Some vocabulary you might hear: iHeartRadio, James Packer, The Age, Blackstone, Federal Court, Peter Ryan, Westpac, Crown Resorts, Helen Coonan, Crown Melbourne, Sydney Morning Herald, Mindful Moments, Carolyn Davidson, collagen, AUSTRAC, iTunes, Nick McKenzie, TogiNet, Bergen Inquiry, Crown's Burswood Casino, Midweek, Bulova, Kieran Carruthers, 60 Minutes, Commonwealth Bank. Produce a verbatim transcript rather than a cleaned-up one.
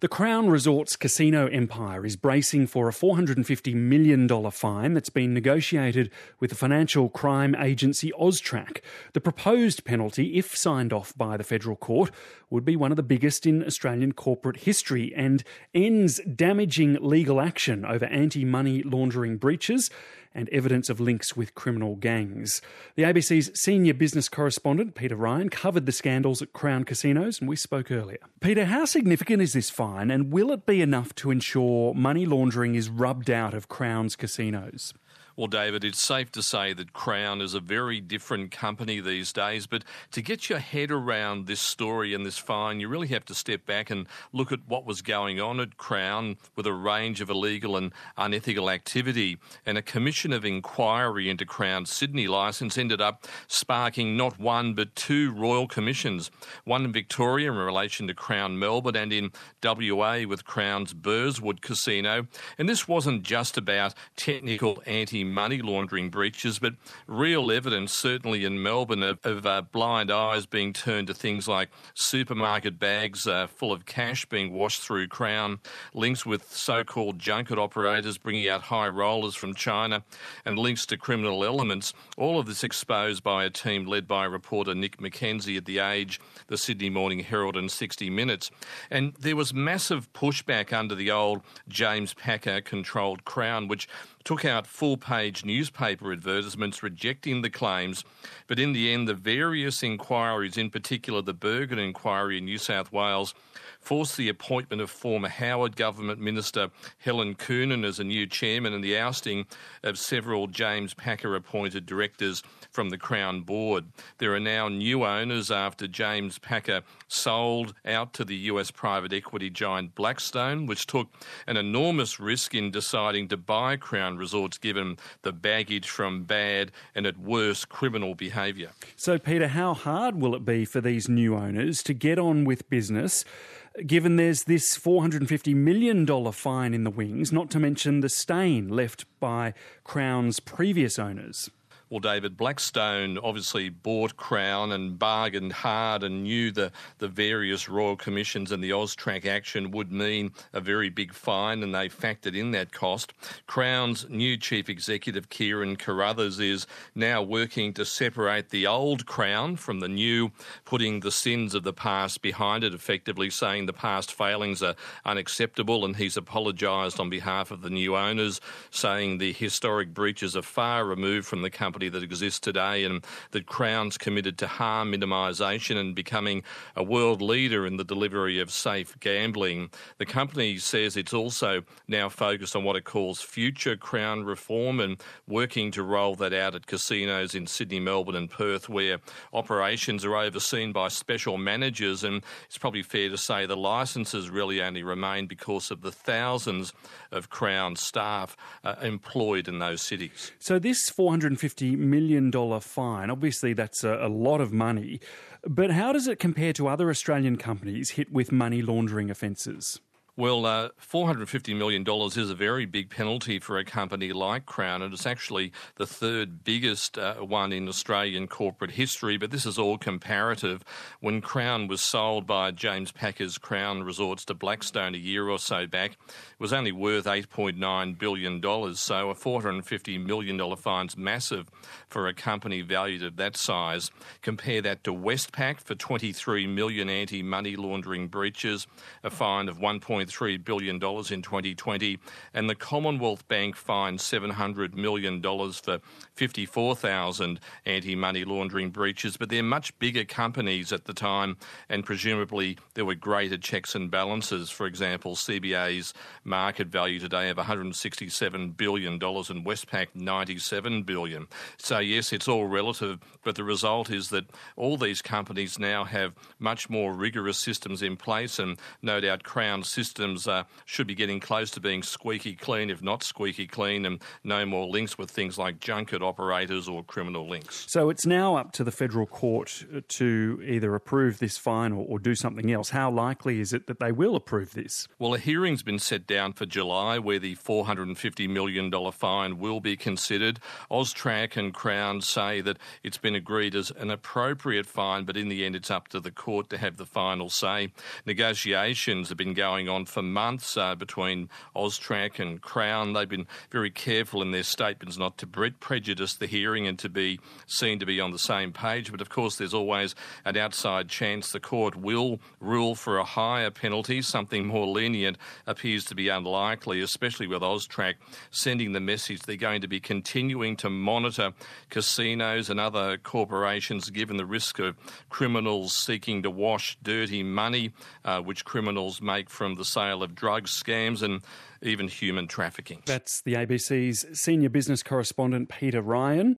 The Crown Resorts casino empire is bracing for a four hundred fifty million dollars fine that's been negotiated with the financial crime agency AUSTRAC. The proposed penalty, if signed off by the Federal Court, would be one of the biggest in Australian corporate history and ends damaging legal action over anti-money laundering breaches and evidence of links with criminal gangs. The A B C's senior business correspondent, Peter Ryan, covered the scandals at Crown casinos, and we spoke earlier. Peter, how significant is this fine, and will it be enough to ensure money laundering is rubbed out of Crown's casinos? Well, David, it's safe to say that Crown is a very different company these days, but to get your head around this story and this fine, you really have to step back and look at what was going on at Crown with a range of illegal and unethical activity. And a commission of inquiry into Crown's Sydney licence ended up sparking not one but two royal commissions, one in Victoria in relation to Crown Melbourne and in W A with Crown's Burswood Casino. And this wasn't just about technical anti money laundering breaches, but real evidence, certainly in Melbourne, of, of uh, blind eyes being turned to things like supermarket bags uh, full of cash being washed through Crown, links with so-called junket operators bringing out high rollers from China, and links to criminal elements. All of this exposed by a team led by reporter Nick McKenzie at The Age, the Sydney Morning Herald and sixty minutes. And there was massive pushback under the old James Packer-controlled Crown, which took out full-page newspaper advertisements rejecting the claims, but in the end the various inquiries, in particular the Bergen Inquiry in New South Wales, forced the appointment of former Howard government minister Helen Coonan as a new chairman and the ousting of several James Packer-appointed directors from the Crown board. There are now new owners after James Packer sold out to the U S private equity giant Blackstone, which took an enormous risk in deciding to buy Crown Resorts given the baggage from bad and at worst criminal behaviour. So, Peter, how hard will it be for these new owners to get on with business, given there's this four hundred fifty million dollars fine in the wings, not to mention the stain left by Crown's previous owners? Well, David, Blackstone obviously bought Crown and bargained hard and knew the, the various royal commissions and the AUSTRAC action would mean a very big fine, and they factored in that cost. Crown's new chief executive, Kieran Carruthers, is now working to separate the old Crown from the new, putting the sins of the past behind it, effectively saying the past failings are unacceptable, and he's apologised on behalf of the new owners, saying the historic breaches are far removed from the company that exists today, and that Crown's committed to harm minimisation and becoming a world leader in the delivery of safe gambling. The company says it's also now focused on what it calls future Crown reform and working to roll that out at casinos in Sydney, Melbourne and Perth, where operations are overseen by special managers, and it's probably fair to say the licences really only remain because of the thousands of Crown staff uh, employed in those cities. So this four hundred fifty million dollars fine, obviously that's a, a lot of money, but how does it compare to other Australian companies hit with money laundering offences? Well, uh, four hundred fifty million dollars is a very big penalty for a company like Crown, and it's actually the third biggest uh, one in Australian corporate history, but this is all comparative. When Crown was sold by James Packer's Crown Resorts to Blackstone a year or so back, it was only worth eight point nine billion dollars, so a four hundred fifty million dollars fine's massive for a company valued at that size. Compare that to Westpac for twenty-three million dollars anti-money laundering breaches, a fine of one point three billion dollars in twenty twenty, and the Commonwealth Bank fined seven hundred million dollars for fifty-four thousand anti-money laundering breaches, but they're much bigger companies at the time, and presumably there were greater checks and balances. For example, C B A's market value today of one hundred sixty-seven billion dollars and Westpac ninety-seven billion dollars. So yes, it's all relative, but the result is that all these companies now have much more rigorous systems in place, and no doubt Crown's systems uh, should be getting close to being squeaky clean, if not squeaky clean, and no more links with things like junket operators or criminal links. So it's now up to the Federal Court to either approve this fine or, or do something else. How likely is it that they will approve this? Well, a hearing's been set down for July where the four hundred fifty million dollars fine will be considered. AUSTRAC and Crown say that it's been agreed as an appropriate fine, but in the end it's up to the court to have the final say. Negotiations have been going on on for months uh, between AUSTRAC and Crown. They've been very careful in their statements not to prejudice the hearing and to be seen to be on the same page. But, of course, there's always an outside chance the court will rule for a higher penalty. Something more lenient appears to be unlikely, especially with AUSTRAC sending the message they're going to be continuing to monitor casinos and other corporations given the risk of criminals seeking to wash dirty money, uh, which criminals make from the sale of drug scams and even human trafficking. That's the A B C's senior business correspondent Peter Ryan.